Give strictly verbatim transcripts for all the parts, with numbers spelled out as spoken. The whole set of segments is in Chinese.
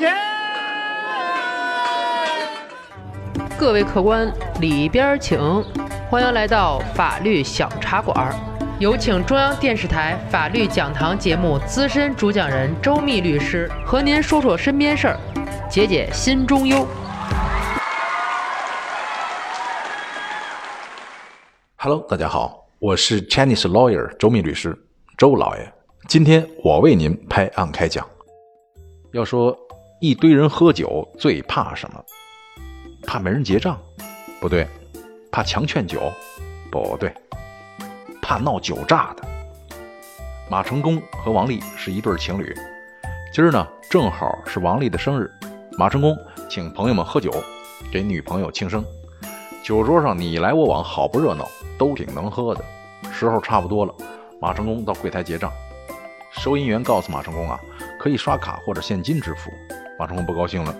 钱。各位客官，里边请。欢迎来到法律小茶馆，有请中央电视台法律讲堂节目资深主讲人周密律师，和您说说身边事儿，解解心中忧。Hello， 大家好，我是 Chinese Lawyer 周密律师，周老爷。今天我为您拍案开讲。要说一堆人喝酒最怕什么？怕没人结账？不对。怕强劝酒？不对。怕闹酒诈的。马成功和王丽是一对情侣，今儿呢正好是王丽的生日，马成功请朋友们喝酒，给女朋友庆生。酒桌上你来我往，好不热闹，都挺能喝的。时候差不多了，马成功到柜台结账，收银员告诉马成功啊，可以刷卡或者现金支付。马成功不高兴了，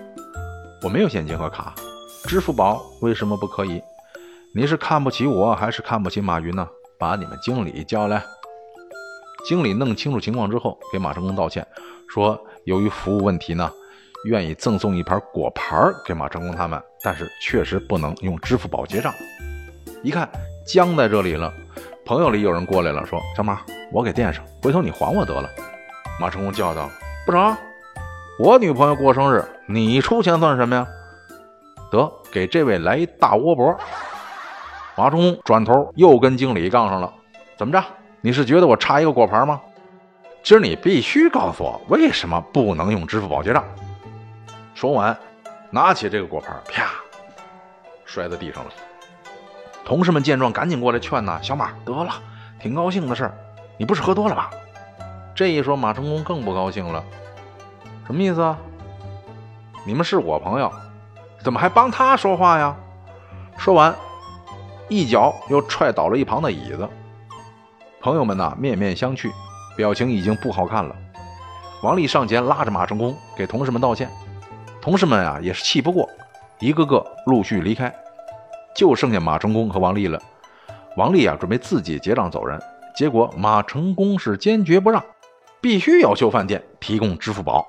我没有现金和卡，支付宝为什么不可以？您是看不起我还是看不起马云呢？把你们经理叫来。经理弄清楚情况之后给马成功道歉，说由于服务问题呢，愿意赠送一盘果盘给马成功他们，但是确实不能用支付宝结账。一看僵在这里了，朋友里有人过来了，说小马，我给垫上，回头你还我得了。马成功叫道，不成，我女朋友过生日，你出钱算什么呀？得，给这位来一大窝脖。马成功转头又跟经理杠上了，怎么着，你是觉得我差一个果盘吗？今儿你必须告诉我为什么不能用支付宝结账。说完拿起这个果盘，啪摔在地上了。同事们见状赶紧过来劝呐，小马，得了，挺高兴的事儿，你不是喝多了吧？这一说马成功更不高兴了，什么意思啊？你们是我朋友，怎么还帮他说话呀？说完一脚又踹倒了一旁的椅子。朋友们呢面面相觑，表情已经不好看了。王丽上前拉着马成功给同事们道歉，同事们啊也是气不过，一个个陆续离开，就剩下马成功和王丽了。王丽啊准备自己结账走人，结果马成功是坚决不让，必须要求饭店提供支付宝。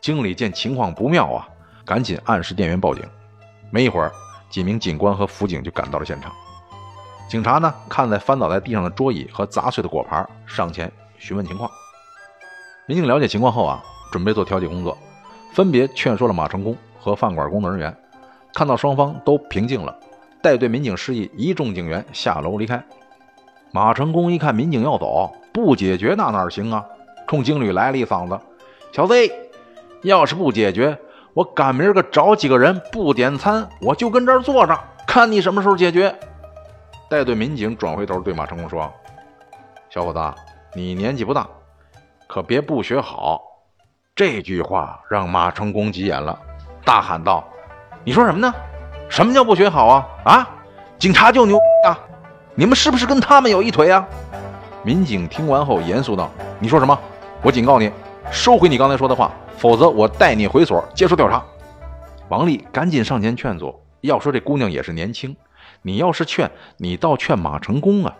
经理见情况不妙啊，赶紧暗示店员报警。没一会儿，几名警官和辅警就赶到了现场。警察呢看在翻倒在地上的桌椅和砸碎的果盘，上前询问情况。民警了解情况后啊，准备做调解工作，分别劝说了马成功和饭馆工作人员。看到双方都平静了，带队民警示意一众警员下楼离开。马成功一看民警要走，不解决那哪行啊，冲经理来了一嗓子，小子，要是不解决，我赶明儿个找几个人不点餐，我就跟这儿坐着，看你什么时候解决。带队民警转回头对马成功说，小伙子，你年纪不大，可别不学好。这句话让马成功急眼了，大喊道，你说什么呢？什么叫不学好啊？啊，警察就牛啊，你们是不是跟他们有一腿啊？民警听完后严肃道，你说什么？我警告你，收回你刚才说的话，否则我带你回所接受调查。王丽赶紧上前劝阻，要说这姑娘也是年轻，你要是劝，你倒劝马成功啊，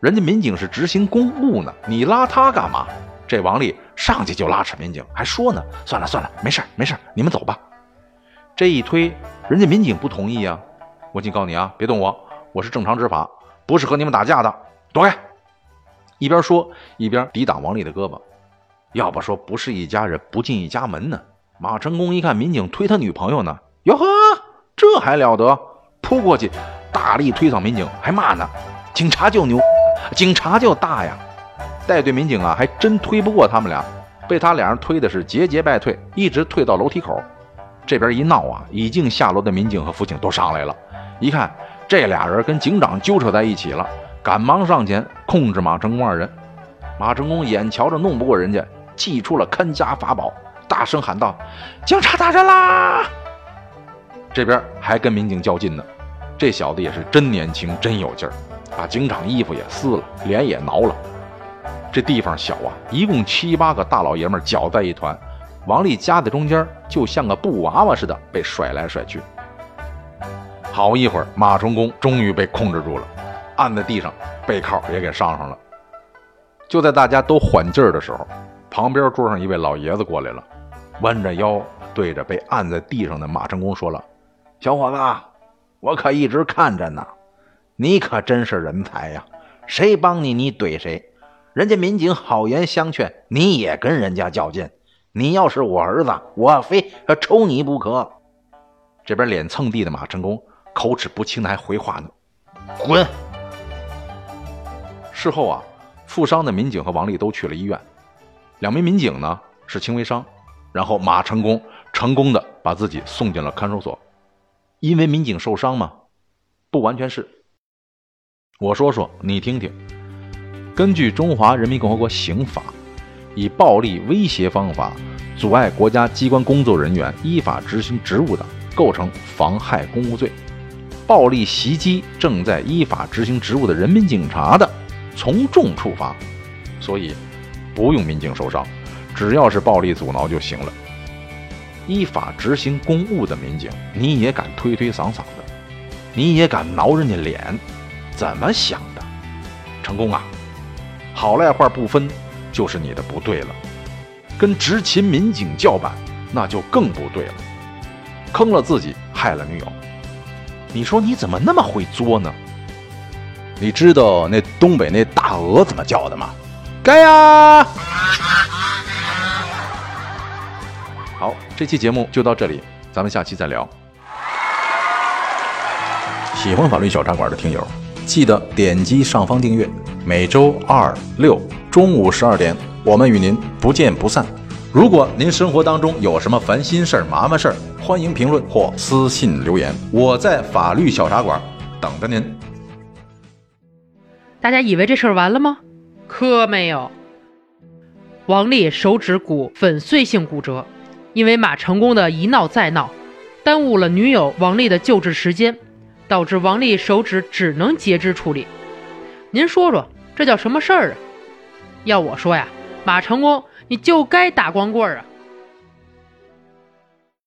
人家民警是执行公务呢，你拉他干嘛？这王丽上去就拉扯民警，还说呢，算了算了，没事没事，你们走吧。这一推，人家民警不同意啊，我警告你啊，别动我，我是正常执法，不是和你们打架的，躲开。一边说一边抵挡王丽的胳膊。要不说不是一家人不进一家门呢。马成功一看民警推他女朋友呢，哟呵，这还了得，扑过去大力推搡民警，还骂呢，警察就牛，警察就大呀。带队民警啊还真推不过他们俩，被他俩人推的是节节败退，一直退到楼梯口。这边一闹啊，已经下楼的民警和辅警都上来了，一看这俩人跟警长纠扯在一起了，赶忙上前控制马成功二人。马成功眼瞧着弄不过人家，祭出了看家法宝，大声喊道，警察大人啦！这边还跟民警较劲呢。这小子也是真年轻，真有劲儿，把警长衣服也撕了，脸也挠了。这地方小啊，一共七八个大老爷们搅在一团，王丽夹在中间，就像个布娃娃似的被甩来甩去。好一会儿，马成功终于被控制住了，按在地上，背靠也给上上了。就在大家都缓劲儿的时候，旁边桌上一位老爷子过来了，弯着腰对着被按在地上的马成功说了：“小伙子，我可一直看着呢，你可真是人才呀！谁帮你，你怼谁。人家民警好言相劝，你也跟人家较劲。你要是我儿子，我非抽你不可。”这边脸蹭地的马成功口齿不清的还回话呢：“滚！”事后啊，负伤的民警和王丽都去了医院，两名民警呢是轻微伤，然后马成功成功的把自己送进了看守所。因为民警受伤吗？不完全是。我说说你听听。根据《中华人民共和国刑法》，以暴力威胁方法阻碍国家机关工作人员依法执行职务的，构成妨害公务罪；暴力袭击正在依法执行职务的人民警察的，从重处罚。所以不用民警受伤，只要是暴力阻挠就行了。依法执行公务的民警，你也敢推推搡搡的，你也敢挠人家脸，怎么想的？成功啊，好赖坏不分就是你的不对了。跟执勤民警叫板，那就更不对了，坑了自己，害了女友。你说你怎么那么会作呢？你知道那东北那大鹅怎么叫的吗？干呀！好，这期节目就到这里，咱们下期再聊。喜欢法律小茶馆的听友，记得点击上方订阅。每周二六中午十二点，我们与您不见不散。如果您生活当中有什么烦心事、麻烦事，欢迎评论或私信留言，我在法律小茶馆等着您。大家以为这事儿完了吗？可没有。王丽手指骨粉碎性骨折，因为马成功的一闹再闹，耽误了女友王丽的救治时间，导致王丽手指只能截肢处理。您说说这叫什么事儿啊？要我说呀，马成功你就该打光棍啊！